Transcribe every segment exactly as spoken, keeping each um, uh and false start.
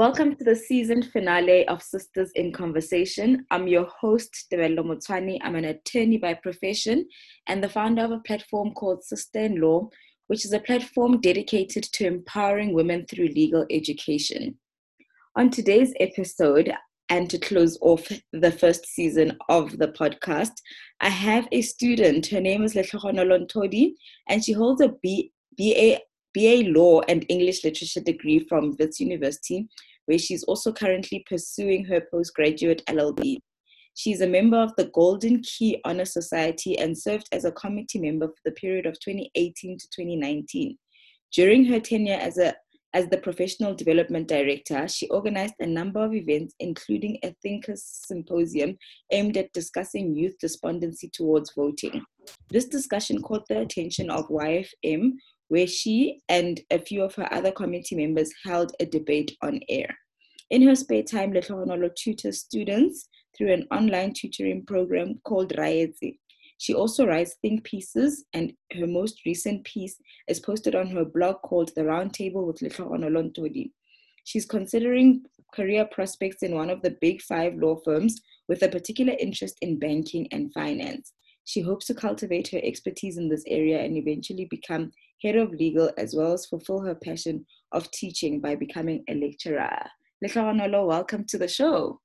Welcome to the season finale of Sisters in Conversation. I'm your host, Develo Mutwani. I'm an attorney by profession and the founder of a platform called Sister in Law, which is a platform dedicated to empowering women through legal education. On today's episode, and to close off the first season of the podcast, I have a student. Her name is Letlhonolo Ntodi, and she holds a B A Law and English Literature degree from Wits University, where she's also currently pursuing her postgraduate L L B. She's a member of the Golden Key Honor Society and served as a committee member for the period of twenty eighteen to twenty nineteen. During her tenure as, a, as the Professional Development Director, she organized a number of events, including a Thinkers Symposium aimed at discussing youth despondency towards voting. This discussion caught the attention of Y F M, where she and a few of her other committee members held a debate on air. In her spare time, Letlhonolo tutors students through an online tutoring program called Riedzi. She also writes think pieces, and her most recent piece is posted on her blog called The Roundtable with Letlhonolo Ntodi. She's considering career prospects in one of the big five law firms with a particular interest in banking and finance. She hopes to cultivate her expertise in this area and eventually become head of legal, as well as fulfill her passion of teaching by becoming a lecturer. Letlhonolo, welcome to the show.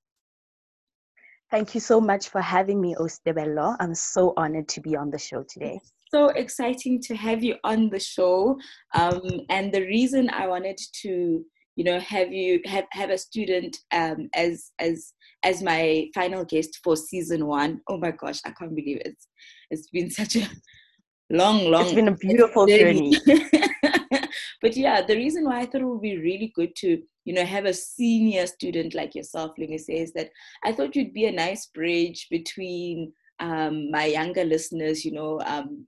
Thank you so much for having me, Ostebello. I'm so honored to be on the show today. So exciting to have you on the show. Um, and the reason I wanted to, you know, have you have, have a student um, as as as my final guest for season one. Oh my gosh, I can't believe it. It's, it's been such a long, long. It's been a beautiful journey. But yeah, the reason why I thought it would be really good to, you know, have a senior student like yourself, Lingise, is that I thought you'd be a nice bridge between um, my younger listeners. You know, um,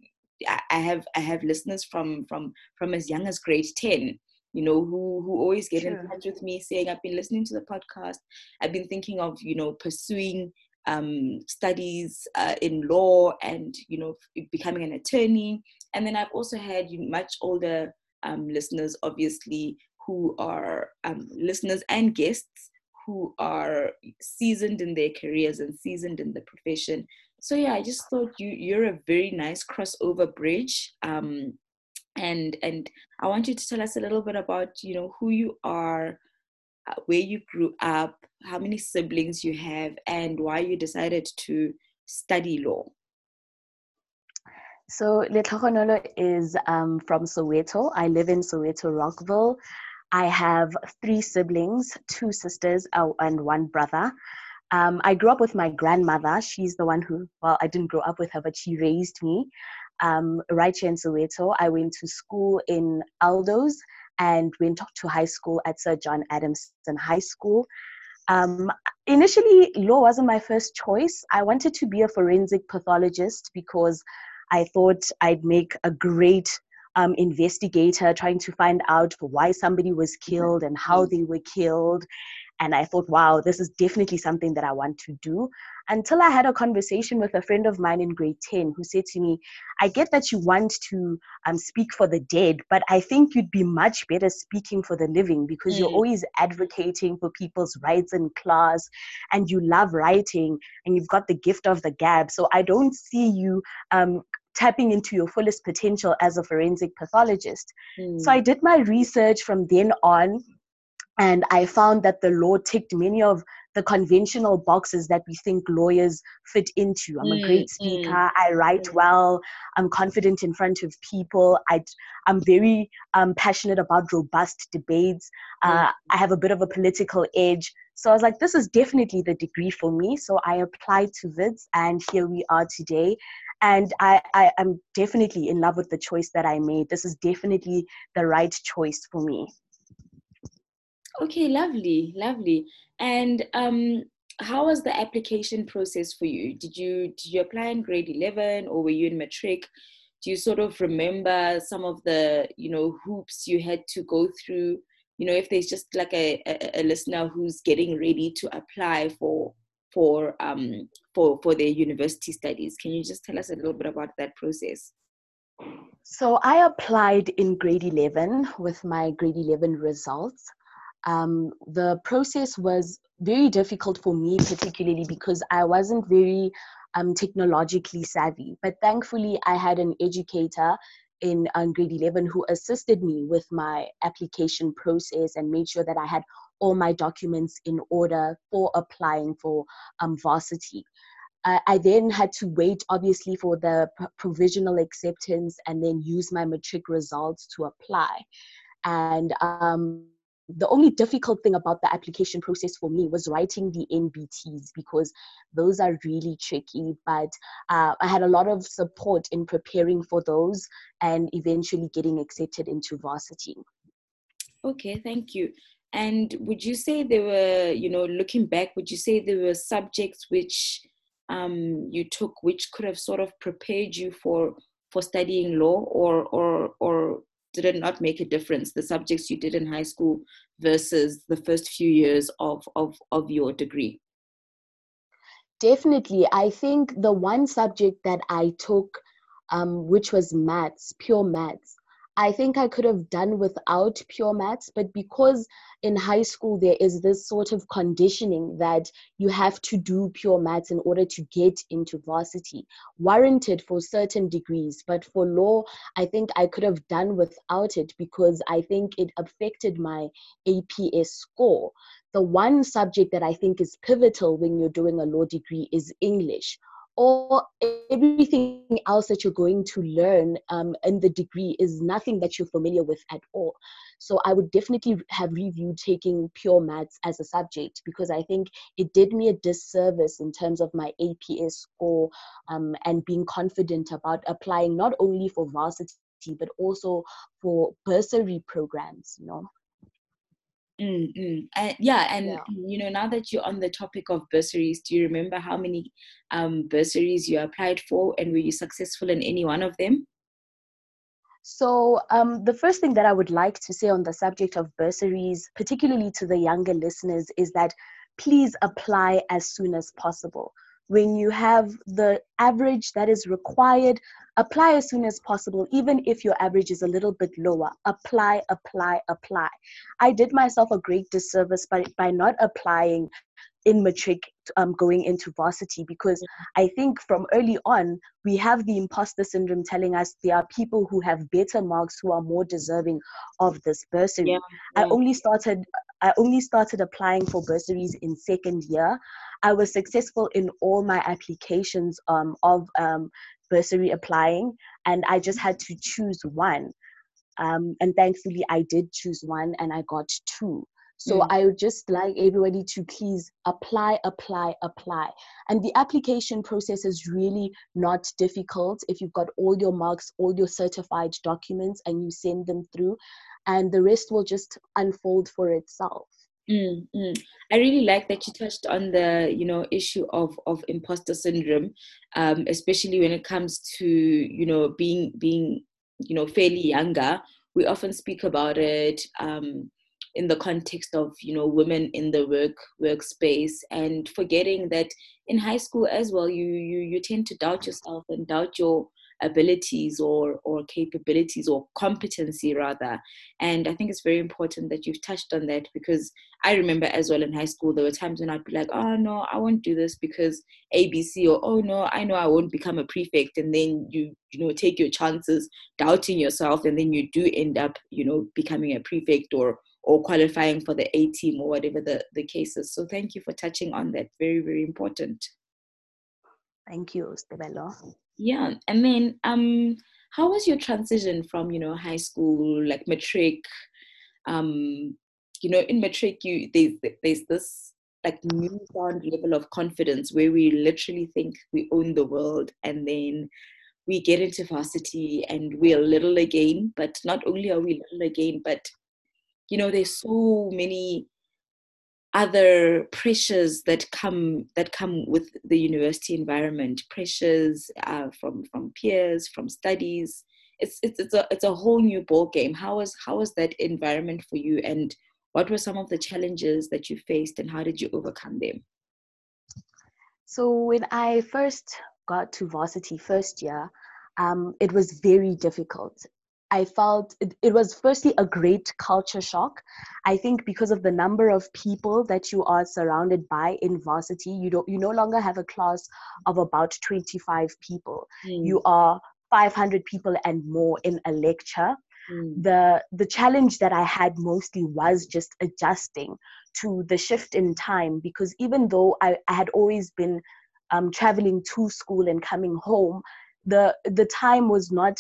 I have I have listeners from from from as young as grade ten. You know, who who always get sure. in touch with me saying, I've been listening to the podcast. I've been thinking of, you know, pursuing Um, studies uh, in law and, you know, becoming an attorney. And then I've also had much older um, listeners, obviously, who are um, listeners and guests who are seasoned in their careers and seasoned in the profession. So yeah, I just thought you, you're a very nice crossover bridge. Um, and and I want you to tell us a little bit about, you know, who you are, where you grew up, how many siblings you have, and why you decided to study law. So Letlhonolo is um, from Soweto. I live in Soweto, Rockville. I have three siblings, two sisters uh, and one brother. Um, I grew up with my grandmother. She's the one who, well, I didn't grow up with her, but she raised me um, right here in Soweto. I went to school in Aldos and went to high school at Sir John Adamson High School. Um, initially, law wasn't my first choice. I wanted to be a forensic pathologist because I thought I'd make a great um, investigator trying to find out why somebody was killed and how they were killed. And I thought, wow, this is definitely something that I want to do. Until I had a conversation with a friend of mine in grade ten who said to me, I get that you want to um, speak for the dead, but I think you'd be much better speaking for the living because mm. you're always advocating for people's rights in class and you love writing and you've got the gift of the gab. So I don't see you um, tapping into your fullest potential as a forensic pathologist. Mm. So I did my research from then on. And I found that the law ticked many of the conventional boxes that we think lawyers fit into. I'm mm, a great speaker. Mm, I write mm. well. I'm confident in front of people. I, I'm very um, passionate about robust debates. Uh, mm. I have a bit of a political edge. So I was like, this is definitely the degree for me. So I applied to Wits, and here we are today. And I, I am definitely in love with the choice that I made. This is definitely the right choice for me. Okay, lovely, lovely. And um, how was the application process for you? Did you did you apply in grade eleven, or were you in matric? Do you sort of remember some of the, you know, hoops you had to go through? You know, if there's just like a, a, a listener who's getting ready to apply for for um for for their university studies, can you just tell us a little bit about that process? So I applied in grade eleven with my grade eleven results. Um, the process was very difficult for me, particularly because I wasn't very um, technologically savvy. But thankfully, I had an educator in um, grade eleven who assisted me with my application process and made sure that I had all my documents in order for applying for um, varsity. Uh, I then had to wait, obviously, for the provisional acceptance and then use my matric results to apply. And um, the only difficult thing about the application process for me was writing the N B Ts, because those are really tricky, but uh, I had a lot of support in preparing for those and eventually getting accepted into varsity. Okay, thank you. And would you say there were, you know, looking back, would you say there were subjects which um, you took which could have sort of prepared you for for studying law, or or or did it not make a difference, the subjects you did in high school versus the first few years of of, of your degree? Definitely. I think the one subject that I took, um, which was maths, pure maths, I think I could have done without pure maths, but because in high school there is this sort of conditioning that you have to do pure maths in order to get into varsity, warranted for certain degrees. But for law, I think I could have done without it because I think it affected my A P S score. The one subject that I think is pivotal when you're doing a law degree is English. Or everything else that you're going to learn um, in the degree is nothing that you're familiar with at all. So I would definitely have reviewed taking pure maths as a subject, because I think it did me a disservice in terms of my A P S score um, and being confident about applying not only for varsity, but also for bursary programs, you know. Mm-hmm. Uh, yeah, and yeah. You know, now that you're on the topic of bursaries, do you remember how many um, bursaries you applied for, and were you successful in any one of them? So um, the first thing that I would like to say on the subject of bursaries, particularly to the younger listeners, is that please apply as soon as possible. When you have the average that is required, apply as soon as possible. Even if your average is a little bit lower, apply, apply, apply. I did myself a great disservice by, by not applying in matric um, going into varsity, because I think from early on, we have the imposter syndrome telling us there are people who have better marks who are more deserving of this bursary. Yeah, yeah. I only started... I only started applying for bursaries in second year. I was successful in all my applications um, of um, bursary applying, and I just had to choose one. Um, and thankfully, I did choose one, and I got two. So mm. I would just like everybody to please apply, apply, apply. And the application process is really not difficult if you've got all your marks, all your certified documents, and you send them through. And the rest will just unfold for itself. Mm, mm. I really like that you touched on the, you know, issue of, of imposter syndrome, um, especially when it comes to, you know, being, being, you know, fairly younger. We often speak about it um, in the context of, you know, women in the work workspace, and forgetting that in high school as well, you you you tend to doubt yourself and doubt your abilities or or capabilities or competency rather. And I think it's very important that you've touched on that, because I remember as well in high school there were times when I'd be like, oh no, I won't do this because A B C, or oh no, I know I won't become a prefect. And then you you know take your chances doubting yourself, and then you do end up you know becoming a prefect or or qualifying for the A team or whatever the the case is. So thank you for touching on that, very very important. Thank you, Develo. Yeah, and then um, how was your transition from, you know, high school, like matric, um, you know, in matric, you there's, there's this like newfound level of confidence where we literally think we own the world, and then we get into varsity and we're little again. But not only are we little again, but, you know, there's so many other pressures that come that come with the university environment, pressures uh, from from peers, from studies. It's it's it's a it's a whole new ball game. How was how was that environment for you, and what were some of the challenges that you faced, and how did you overcome them? So when I first got to varsity first year, um, it was very difficult. I felt it, it was firstly a great culture shock. I think because of the number of people that you are surrounded by in varsity, you don't, you no longer have a class of about twenty-five people. Mm. You are five hundred people and more in a lecture. Mm. The the challenge that I had mostly was just adjusting to the shift in time, because even though I, I had always been um, traveling to school and coming home, the the time was not,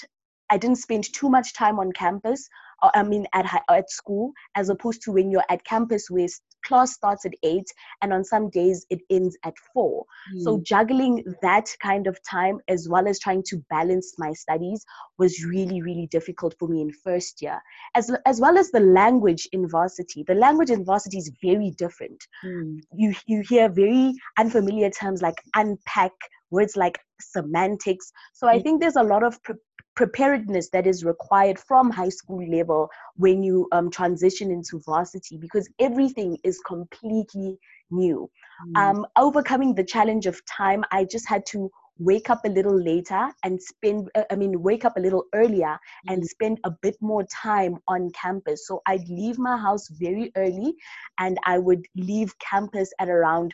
I didn't spend too much time on campus, or, I mean at at school, as opposed to when you're at campus where class starts at eight and on some days it ends at four. Mm. So juggling that kind of time as well as trying to balance my studies was really, really difficult for me in first year. As, as well as the language in varsity. The language in varsity is very different. Mm. You, you hear very unfamiliar terms like unpack, words like semantics. So I think there's a lot of pre- preparedness that is required from high school level when you um, transition into varsity, because everything is completely new. Mm. Um, overcoming the challenge of time, I just had to wake up a little later and spend, uh, I mean, wake up a little earlier and mm. spend a bit more time on campus. So I'd leave my house very early and I would leave campus at around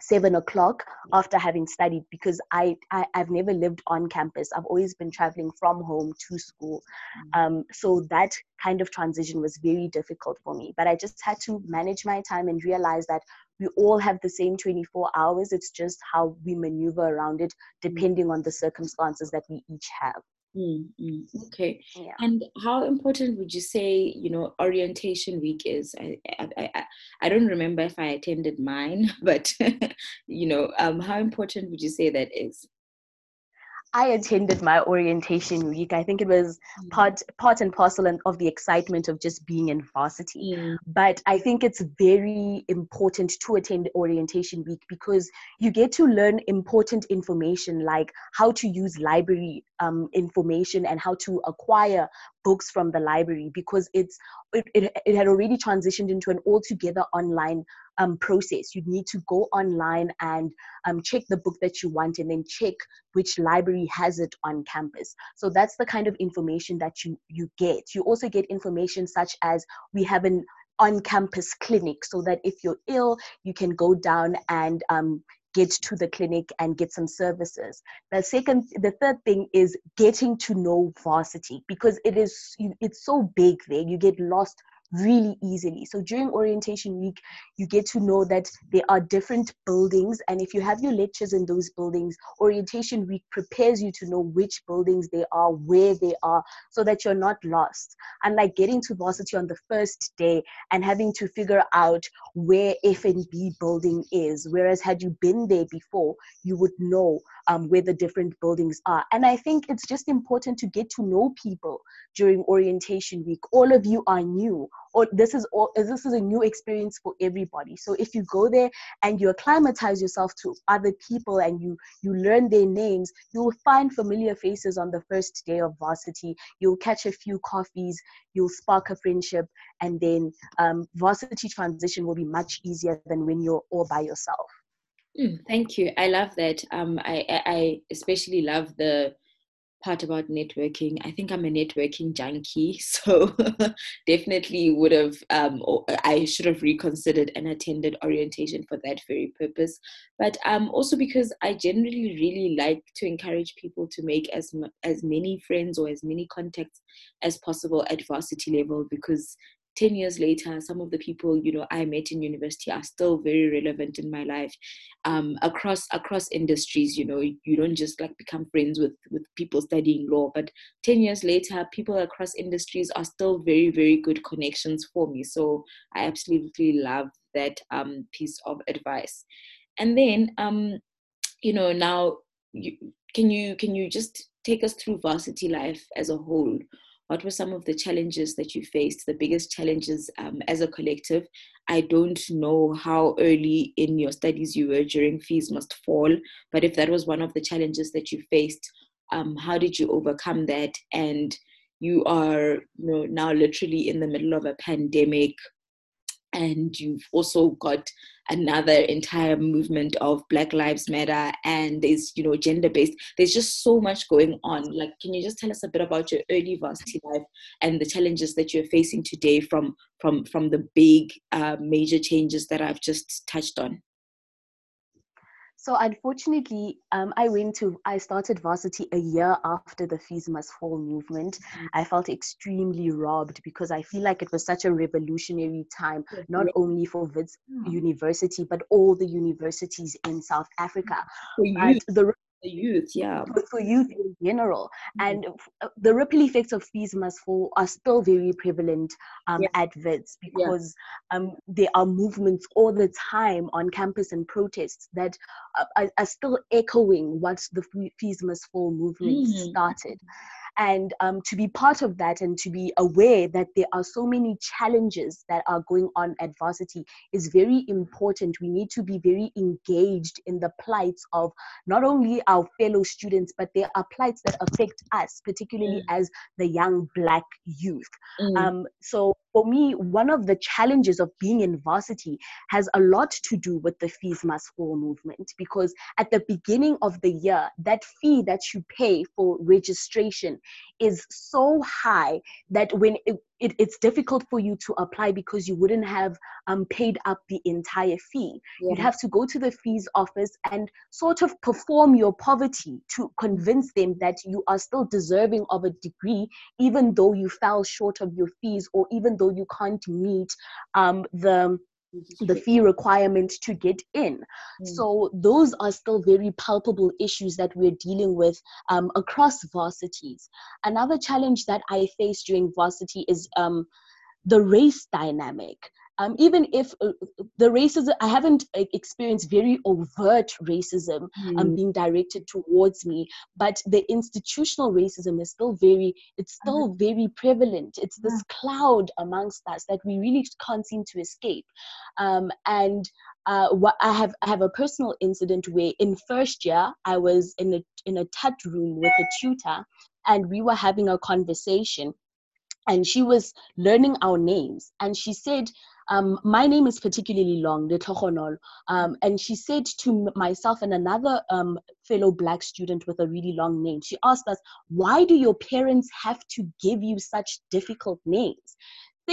seven o'clock after having studied, because I, I, I've never lived on campus. I've always been traveling from home to school. Um, so that kind of transition was very difficult for me. But I just had to manage my time and realize that we all have the same twenty-four hours. It's just how we maneuver around it, depending on the circumstances that we each have. Mm-hmm. Okay. Yeah. And how important would you say, you know, orientation week is? I I, I, I don't remember if I attended mine, but, you know, um, how important would you say that is? I attended my orientation week. I think it was mm. part part and parcel of the excitement of just being in varsity. Mm. But I think it's very important to attend orientation week, because you get to learn important information like how to use library um, information and how to acquire books from the library, because it's it, it, it had already transitioned into an altogether online Um, process. You need to go online and um, check the book that you want, and then check which library has it on campus. So that's the kind of information that you you get. You also get information such as, we have an on-campus clinic, so that if you're ill, you can go down and um, get to the clinic and get some services. The second, the third thing is getting to know varsity, because it is it's so big there. You get lost really easily. So during orientation week, you get to know that there are different buildings, and if you have your lectures in those buildings, orientation week prepares you to know which buildings they are, where they are, so that you're not lost. Unlike getting to varsity on the first day and having to figure out where F and B building is, whereas had you been there before, you would know um, where the different buildings are. And I think it's just important to get to know people during orientation week. All of you are new. Or this is all, this is a new experience for everybody. So if you go there and you acclimatize yourself to other people and you you learn their names, you will find familiar faces on the first day of varsity. You'll catch a few coffees, you'll spark a friendship, and then um, varsity transition will be much easier than when you're all by yourself. Mm, thank you. I love that. Um, I, I, I especially love the part about networking. I think I'm a networking junkie, so definitely would have, um, or I should have reconsidered and attended orientation for that very purpose. But um, also because I generally really like to encourage people to make as m- as many friends or as many contacts as possible at varsity level, because ten years later, some of the people, you know, I met in university are still very relevant in my life, um, across across industries. You know, you don't just like become friends with, with people studying law, but ten years later, people across industries are still very, very good connections for me. So I absolutely love that um, piece of advice. And then, um, you know, now you, can you can you just take us through varsity life as a whole? What were some of the challenges that you faced, the biggest challenges um, as a collective? I don't know how early in your studies you were during Fees Must Fall, but if that was one of the challenges that you faced, um, how did you overcome that? And you are, you know, now literally in the middle of a pandemic. And you've also got another entire movement of Black Lives Matter, and there's, you know, gender-based. There's just so much going on. Like, can you just tell us a bit about your early varsity life and the challenges that you're facing today from from, from the big uh, major changes that I've just touched on? So unfortunately, um, I went to, I started varsity a year after the Fees Must Fall movement. Mm-hmm. I felt extremely robbed because I feel like it was such a revolutionary time, not mm-hmm. only for Wits mm-hmm. University, but all the universities in South Africa. For youth, but the, the youth, yeah. For youth in general. Mm-hmm. And the ripple effects of Fees Must Fall are still very prevalent um, yeah. at Wits, because yeah. um, there are movements all the time on campus and protests that Are, are still echoing what the Fees Must Fall movement mm. started. And um, to be part of that and to be aware that there are so many challenges that are going on at varsity is very important. We need to be very engaged in the plights of not only our fellow students, but there are plights that affect us, particularly mm. as the young Black youth. Mm. Um, so for me, one of the challenges of being in varsity has a lot to do with the Fees Must Fall movement, because at the beginning of the year, that fee that you pay for registration is so high that when it, it, it's difficult for you to apply, because you wouldn't have um, paid up the entire fee. Yeah. You'd have to go to the fees office and sort of perform your poverty to convince them that you are still deserving of a degree, even though you fell short of your fees, or even though you can't meet um, the the fee requirement to get in. Mm. So those are still very palpable issues that we're dealing with um, across varsities. Another challenge that I faced during varsity is um, the race dynamic. Um, even if uh, the racism, I haven't uh, experienced very overt racism mm. um, being directed towards me, but the institutional racism is still very, it's still mm. very prevalent. It's this yeah. cloud amongst us that we really can't seem to escape. Um, and uh, what I have, I have a personal incident where in first year, I was in a, in a T A T room with a tutor, and we were having a conversation, and she was learning our names, and she said, Um, my name is particularly long, Letlhonolo, um, and she said to myself and another um, fellow Black student with a really long name, she asked us, why do your parents have to give you such difficult names?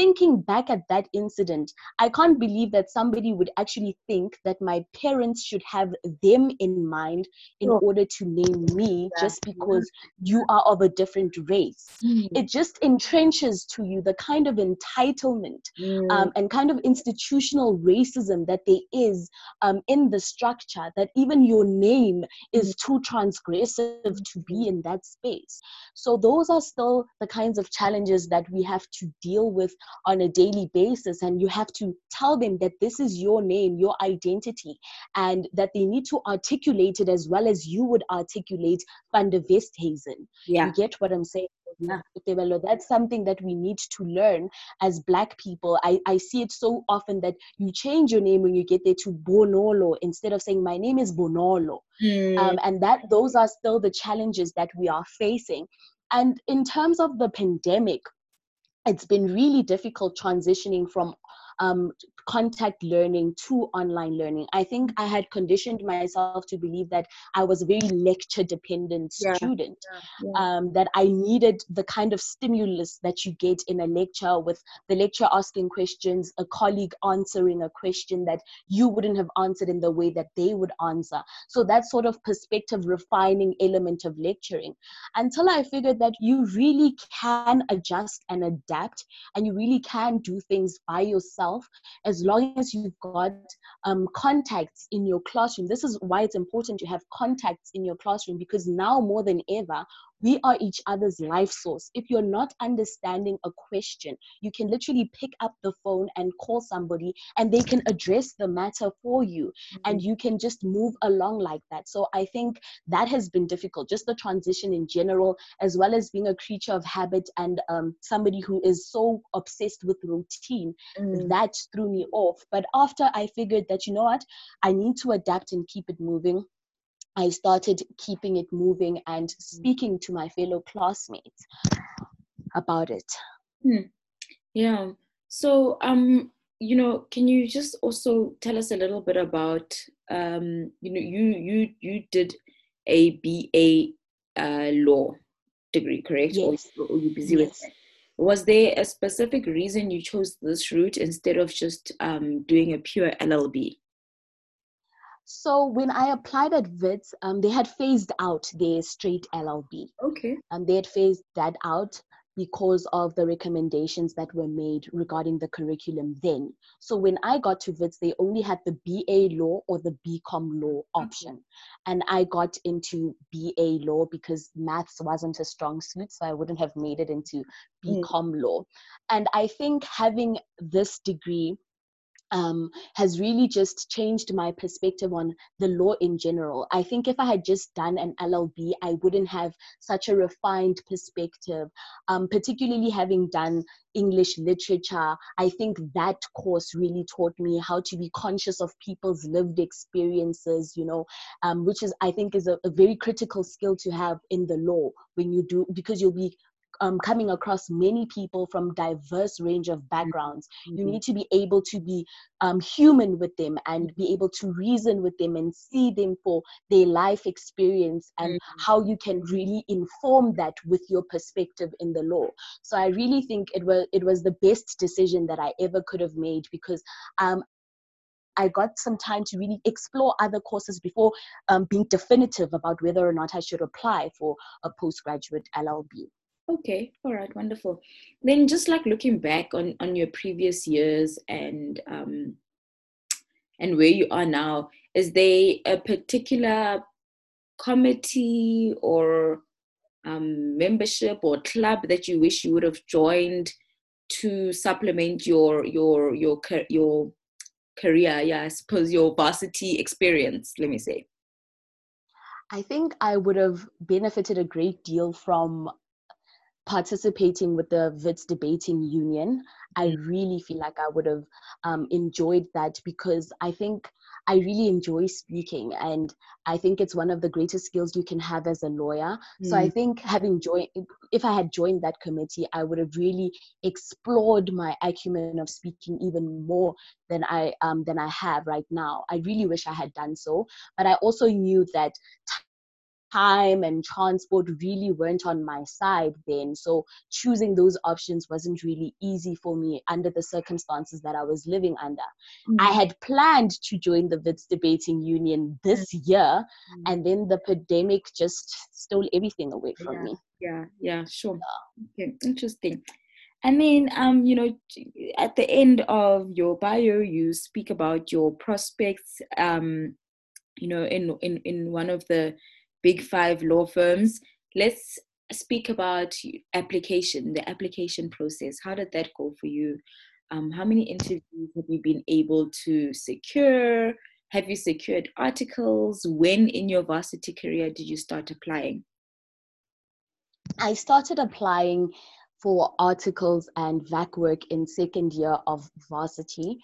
Thinking back at that incident, I can't believe that somebody would actually think that my parents should have them in mind in oh. order to name me yeah. just because you are of a different race. Mm. It just entrenches to you the kind of entitlement mm. um, and kind of institutional racism that there is um, in the structure, that even your name is too transgressive to be in that space. So those are still the kinds of challenges that we have to deal with on a daily basis, and you have to tell them that this is your name, your identity, and that they need to articulate it as well as you would articulate Van der Westhuizen. Yeah. You get what I'm saying? Yeah. That's something that we need to learn as Black people. I, I see it so often that you change your name when you get there to Bonolo instead of saying my name is Bonolo. Mm. Um, and that those are still the challenges that we are facing. And in terms of the pandemic, it's been really difficult transitioning from um, contact learning to online learning. I think I had conditioned myself to believe that I was a very lecture-dependent yeah. student, yeah. Yeah. Um, that I needed the kind of stimulus that you get in a lecture, with the lecturer asking questions, a colleague answering a question that you wouldn't have answered in the way that they would answer. So that sort of perspective refining element of lecturing, until I figured that you really can adjust and adapt, and you really can do things by yourself, as long as you've got um, contacts in your classroom. This is why it's important to have contacts in your classroom, because now more than ever, we are each other's life source. If you're not understanding a question, you can literally pick up the phone and call somebody, and they can address the matter for you, mm-hmm. and you can just move along like that. So I think that has been difficult, just the transition in general, as well as being a creature of habit and um, somebody who is so obsessed with routine, mm-hmm. that threw me off. But after I figured that, you know what, I need to adapt and keep it moving, I started keeping it moving and speaking to my fellow classmates about it. Hmm. Yeah. So um, you know, can you just also tell us a little bit about, um, you know, you you you did a B A uh, law degree, correct? Yes. Or, or you're busy yes. with that. Was there a specific reason you chose this route instead of just um, doing a pure L L B? So when I applied at Wits, um, they had phased out their straight L L B. Okay. Um, they had phased that out because of the recommendations that were made regarding the curriculum then. So when I got to Wits, they only had the B A law or the BCom law option. Okay. And I got into B A law because maths wasn't a strong suit, so I wouldn't have made it into BCom mm. law. And I think having this degree um, has really just changed my perspective on the law in general. I think if I had just done an L L B, I wouldn't have such a refined perspective, um, particularly having done English literature. I think that course really taught me how to be conscious of people's lived experiences, you know, um, which is, I think, is a, a very critical skill to have in the law when you do, because you'll be Um, coming across many people from diverse range of backgrounds. Mm-hmm. You need to be able to be um, human with them and be able to reason with them and see them for their life experience and mm-hmm. how you can really inform that with your perspective in the law. So I really think it was, it was the best decision that I ever could have made because um, I got some time to really explore other courses before um, being definitive about whether or not I should apply for a postgraduate L L B. Okay, all right, wonderful. Then just like looking back on, on your previous years and um, and where you are now, is there a particular committee or um, membership or club that you wish you would have joined to supplement your your your your career? Yeah, I suppose your varsity experience, let me say. I think I would have benefited a great deal from participating with the Wits debating union. I really feel like I would have um, enjoyed that because I think I really enjoy speaking, and I think it's one of the greatest skills you can have as a lawyer. Mm. So I think having joined, if I had joined that committee, I would have really explored my acumen of speaking even more than I um, than I have right now. I really wish I had done so, but I also knew that T- time and transport really weren't on my side then. So choosing those options wasn't really easy for me under the circumstances that I was living under. Mm-hmm. I had planned to join the Wits debating union this year, mm-hmm. and then the pandemic just stole everything away from yeah, me. Yeah, yeah, sure. Yeah. Okay, interesting. And then, um, you know, at the end of your bio, you speak about your prospects, um, you know, in, in, in one of the Big Five law firms. Let's speak about application, the application process. How did that go for you? Um, how many interviews have you been able to secure? Have you secured articles? When in your varsity career did you start applying? I started applying for articles and V A C work in second year of varsity.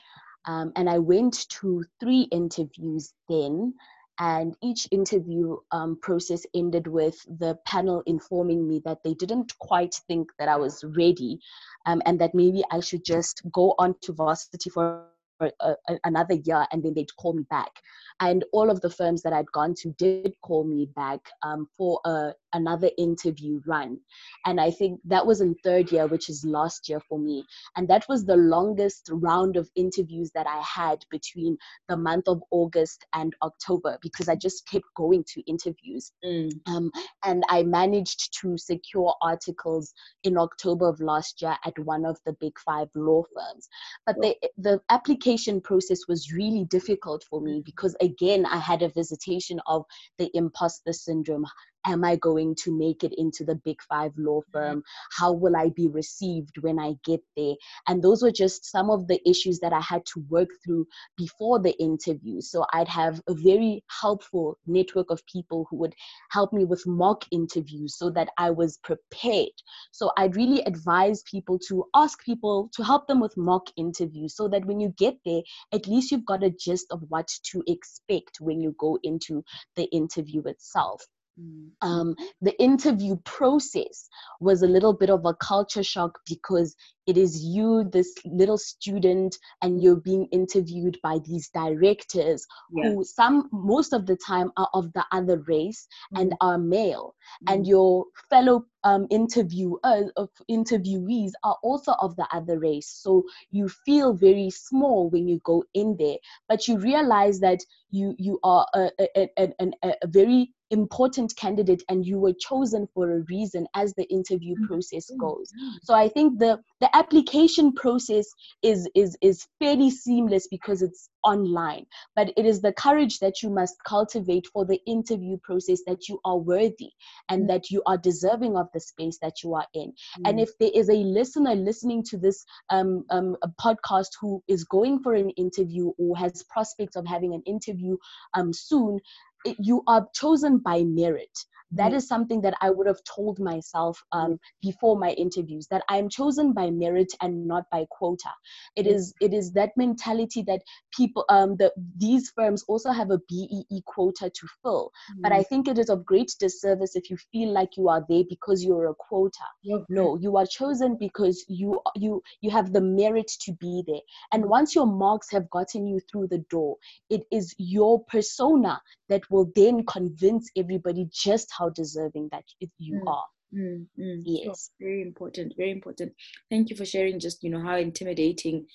Um, and I went to three interviews then. And each interview um, process ended with the panel informing me that they didn't quite think that I was ready um, and that maybe I should just go on to varsity for a, a, another year and then they'd call me back. And all of the firms that I'd gone to did call me back um, for a, another interview run. And I think that was in third year, which is last year for me. And that was the longest round of interviews that I had between the month of August and October, because I just kept going to interviews. Mm. Um, and I managed to secure articles in October of last year at one of the Big Five law firms. But the, the application process was really difficult for me because a Again, I had a visitation of the imposter syndrome. Am I going to make it into the Big Five law firm? How will I be received when I get there? And those were just some of the issues that I had to work through before the interview. So I'd have a very helpful network of people who would help me with mock interviews so that I was prepared. So I'd really advise people to ask people to help them with mock interviews so that when you get there, at least you've got a gist of what to expect when you go into the interview itself. Mm-hmm. Um, the interview process was a little bit of a culture shock because it is you, this little student, and you're being interviewed by these directors yeah. who some, most of the time are of the other race mm-hmm. and are male. Mm-hmm. And your fellow um, interviewers, uh, interviewees are also of the other race. So you feel very small when you go in there, but you realize that you, you are a, a, a, a, a very important candidate and you were chosen for a reason as the interview process goes. So I think the the application process is is is fairly seamless because it's online, but it is the courage that you must cultivate for the interview process that you are worthy and mm. that you are deserving of the space that you are in. Mm. And if there is a listener listening to this um, um, a podcast who is going for an interview or has prospects of having an interview um, soon, It, you are chosen by merit. That is something that I would have told myself um, before my interviews, that I'm chosen by merit and not by quota. It is it is that mentality that people, um, the, these firms also have a B E E quota to fill. Mm. But I think it is of great disservice if you feel like you are there because you're a quota. Okay. No, you are chosen because you, you, you have the merit to be there. And once your marks have gotten you through the door, it is your persona that will then convince everybody just how how deserving that you are. Mm, mm, yes. Sure. Very important. Very important. Thank you for sharing just, you know, how intimidating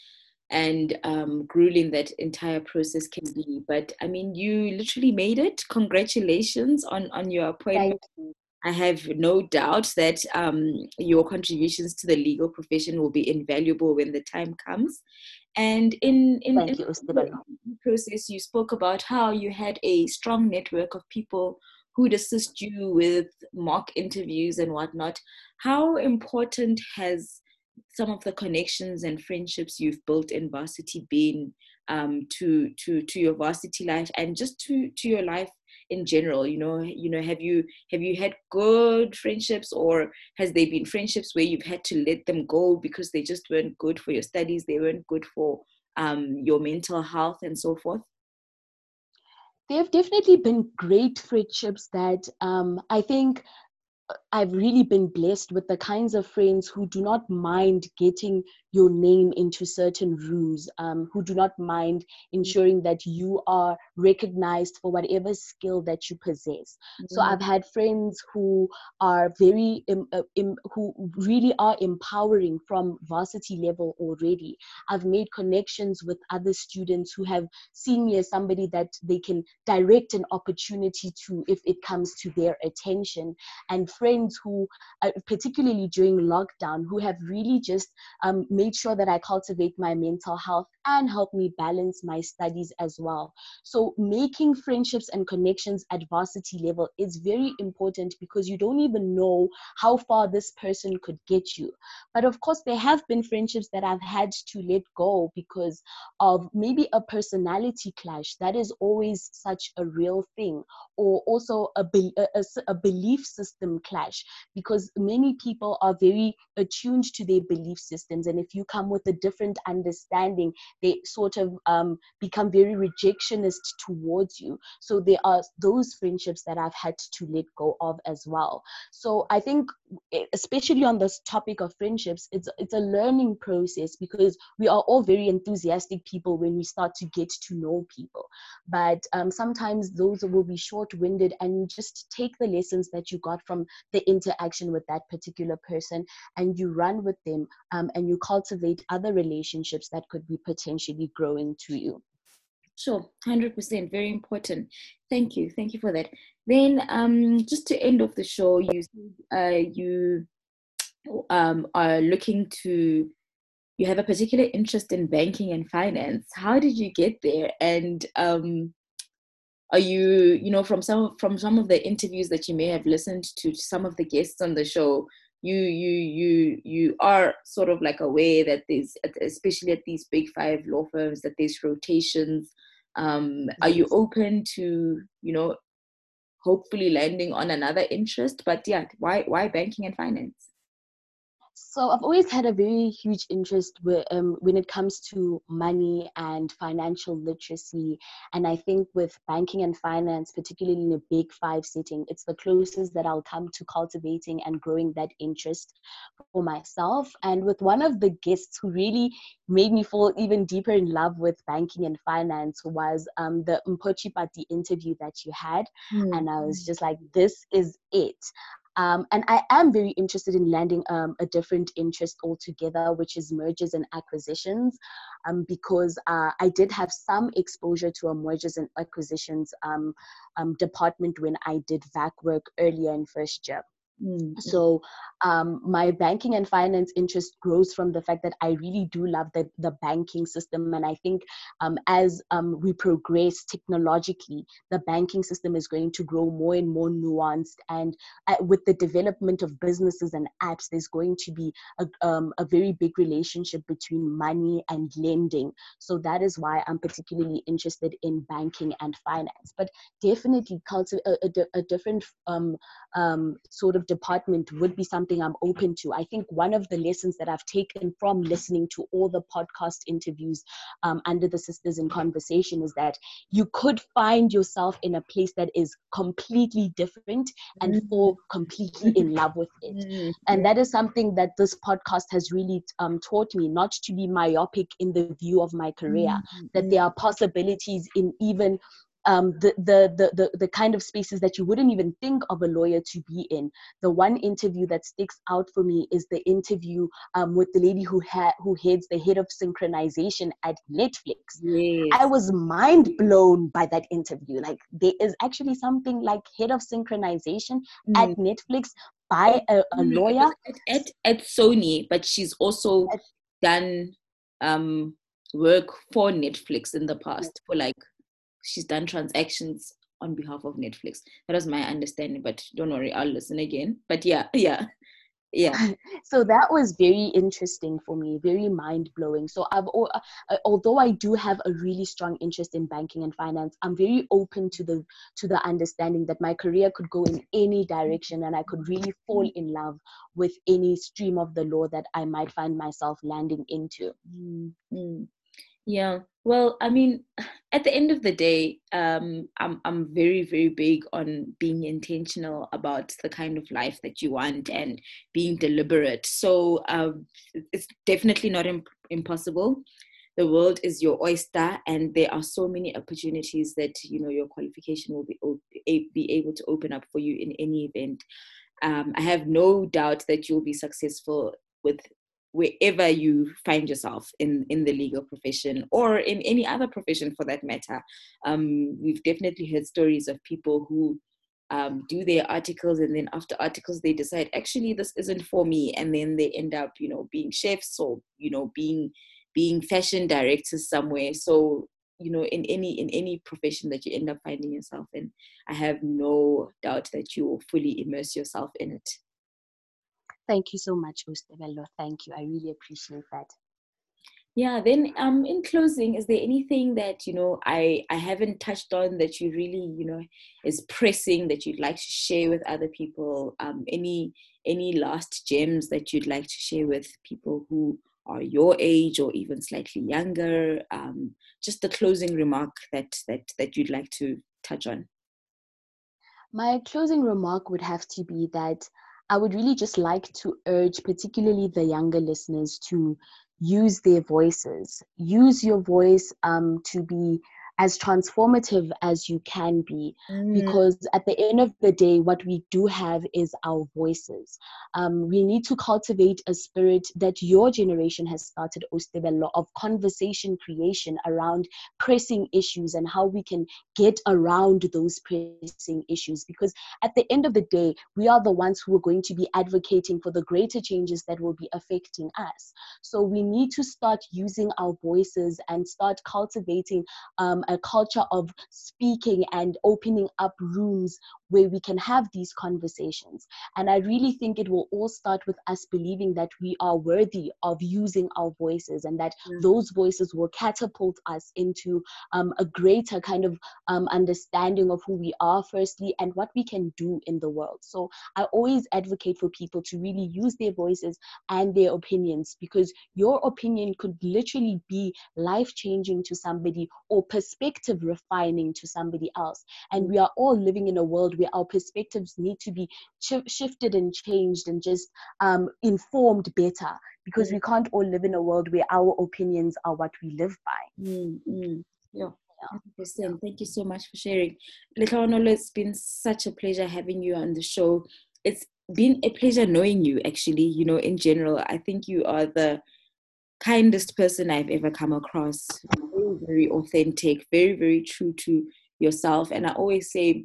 and um, grueling that entire process can be. But I mean, you literally made it. Congratulations on, on your appointment. You. I have no doubt that um, your contributions to the legal profession will be invaluable when the time comes. And in, in, in you, the process, you spoke about how you had a strong network of people who'd assist you with mock interviews and whatnot. How important has some of the connections and friendships you've built in varsity been um, to, to to your varsity life and just to, to your life in general? You know, you know, have you have you had good friendships, or has there been friendships where you've had to let them go because they just weren't good for your studies, they weren't good for um, your mental health and so forth? There have definitely been great friendships that um, I think I've really been blessed with, the kinds of friends who do not mind getting your name into certain rooms, um, who do not mind ensuring that you are recognized for whatever skill that you possess. Mm-hmm. So I've had friends who are very, um, uh, um, who really are empowering from varsity level already. I've made connections with other students who have seen me as somebody that they can direct an opportunity to if it comes to their attention, and friends who, uh, particularly during lockdown, who have really just um, made sure that I cultivate my mental health and help me balance my studies as well. So making friendships and connections at varsity level is very important because you don't even know how far this person could get you. But of course, there have been friendships that I've had to let go because of maybe a personality clash. That is always such a real thing, or also a, be- a, a belief system clash, because many people are very attuned to their belief systems. And if you come with a different understanding, they sort of um, become very rejectionist towards you. So there are those friendships that I've had to let go of as well. So I think, especially on this topic of friendships, it's it's a learning process because we are all very enthusiastic people when we start to get to know people. But um, sometimes those will be short-winded, and you just take the lessons that you got from the interaction with that particular person and you run with them um, and you cultivate other relationships that could be potentially growing to you. Sure, one hundred percent, very important. Thank you, thank you for that. Then, um, just to end off the show, you uh, you um, are looking to, you have a particular interest in banking and finance. How did you get there? And um, are you, you know, from some from some of the interviews that you may have listened to, some of the guests on the show, You you you you are sort of like aware that there's, especially at these big five law firms, that there's rotations. Um, are you open to, you know, hopefully landing on another interest? But yeah, why why banking and finance? So I've always had a very huge interest where, um, when it comes to money and financial literacy. And I think with banking and finance, particularly in a big five setting, it's the closest that I'll come to cultivating and growing that interest for myself. And with one of the guests who really made me fall even deeper in love with banking and finance was um, the Mpochipati interview that you had. Mm. And I was just like, this is it. Um, and I am very interested in landing um, a different interest altogether, which is mergers and acquisitions, um, because uh, I did have some exposure to a mergers and acquisitions um, um, department when I did V A C work earlier in first year. Mm-hmm. So um, my banking and finance interest grows from the fact that I really do love the, the banking system. And I think um, as um, we progress technologically, the banking system is going to grow more and more nuanced. And uh, with the development of businesses and apps, there's going to be a, um, a very big relationship between money and lending. So that is why I'm particularly interested in banking and finance, but definitely culti- a, a, a different um, um, sort of department would be something I'm open to. I think one of the lessons that I've taken from listening to all the podcast interviews um, under the Sisters in Conversation is that you could find yourself in a place that is completely different and fall completely in love with it. And that is something that this podcast has really um, taught me, not to be myopic in the view of my career, that there are possibilities in even Um, the, the the the kind of spaces that you wouldn't even think of a lawyer to be in. The one interview that sticks out for me is the interview um, with the lady who ha- who heads the head of synchronization at Netflix. Yes. I was mind blown by that interview. Like, there is actually something like head of synchronization mm. at Netflix by a, a lawyer at, at at Sony, but she's also at, done um, work for Netflix in the past for like. She's done transactions on behalf of Netflix. That was my understanding, but don't worry, I'll listen again. But yeah, yeah, yeah. So that was very interesting for me, very mind-blowing. So I've, although I do have a really strong interest in banking and finance, I'm very open to the to the understanding that my career could go in any direction and I could really fall in love with any stream of the law that I might find myself landing into. Mm-hmm. Yeah, well, I mean, at the end of the day, um, I'm I'm very, very big on being intentional about the kind of life that you want and being deliberate. So um, it's definitely not imp- impossible. The world is your oyster, and there are so many opportunities that, you know, your qualification will be op- be able to open up for you in any event. Um, I have no doubt that you'll be successful with wherever you find yourself in, in the legal profession or in any other profession for that matter. Um, we've definitely heard stories of people who um, do their articles, and then after articles, they decide, actually, this isn't for me. And then they end up, you know, being chefs or, you know, being, being fashion directors somewhere. So, you know, in any, in any profession that you end up finding yourself in, I have no doubt that you will fully immerse yourself in it. Thank you so much, Develo. Thank you. I really appreciate that. Yeah, then um, in closing, is there anything that, you know, I, I haven't touched on that you really, you know, is pressing that you'd like to share with other people? Um, any any last gems that you'd like to share with people who are your age or even slightly younger? Um, just the closing remark that that that you'd like to touch on. My closing remark would have to be that I would really just like to urge particularly the younger listeners to use their voices. Use your voice um, to be as transformative as you can be, mm. because at the end of the day, what we do have is our voices. Um, we need to cultivate a spirit that your generation has started, Develo, of conversation creation around pressing issues and how we can get around those pressing issues. Because at the end of the day, we are the ones who are going to be advocating for the greater changes that will be affecting us. So we need to start using our voices and start cultivating um, a culture of speaking and opening up rooms where we can have these conversations. And I really think it will all start with us believing that we are worthy of using our voices, and that mm. those voices will catapult us into um, a greater kind of um, understanding of who we are firstly, and what we can do in the world. So I always advocate for people to really use their voices and their opinions, because your opinion could literally be life-changing to somebody or perspective refining to somebody else. And we are all living in a world where our perspectives need to be ch- shifted and changed and just um, informed better, because we can't all live in a world where our opinions are what we live by. Mm-hmm. Yeah. one hundred percent. Thank you so much for sharing. Letlhonolo, it's been such a pleasure having you on the show. It's been a pleasure knowing you, actually, you know, in general. I think you are the kindest person I've ever come across. Very, very authentic, very, very true to yourself. And I always say,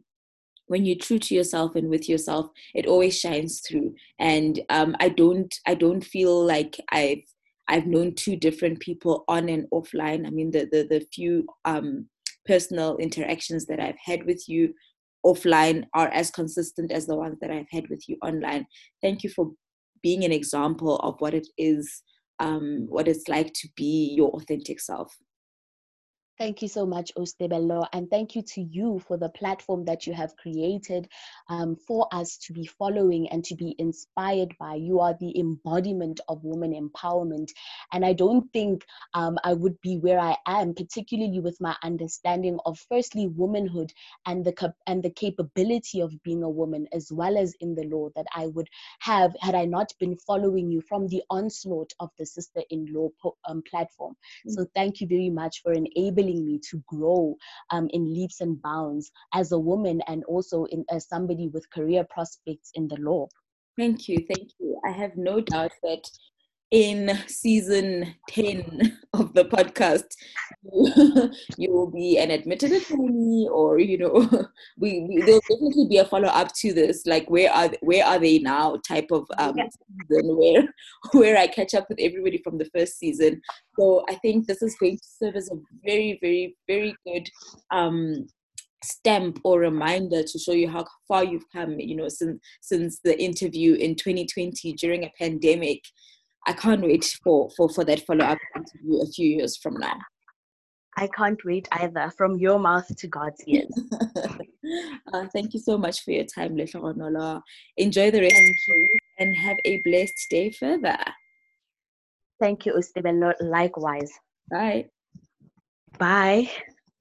when you're true to yourself and with yourself, it always shines through. And um, I don't, I don't feel like I've I've known two different people on and offline. I mean, the the, the few um, personal interactions that I've had with you offline are as consistent as the ones that I've had with you online. Thank you for being an example of what it is, um, what it's like to be your authentic self. Thank you so much, Ostebelo, and thank you to you for the platform that you have created um, for us to be following and to be inspired by. You are the embodiment of women empowerment, and I don't think um, I would be where I am, particularly with my understanding of firstly womanhood and the cap- and the capability of being a woman, as well as in the law, that I would have had I not been following you from the onslaught of the Sister in Law po- um, platform. Mm-hmm. So thank you very much for enabling me to grow um, in leaps and bounds as a woman, and also in, as somebody with career prospects in the law. Thank you, thank you. I have no doubt that in season ten of the podcast, you, you will be an admitted attorney, or you know, we, we there'll definitely be a follow up to this, like where are where are they now type of um, yes. season where where I catch up with everybody from the first season. So I think this is going to serve as a very, very, very good um, stamp or reminder to show you how far you've come. You know, since since the interview in twenty twenty during a pandemic. I can't wait for, for, for that follow-up interview a few years from now. I can't wait either, from your mouth to God's ears. uh, thank you so much for your time, Letlhonolo. Enjoy the rest of you and have a blessed day further. Thank you, Ostebelo. Likewise. Bye. Bye.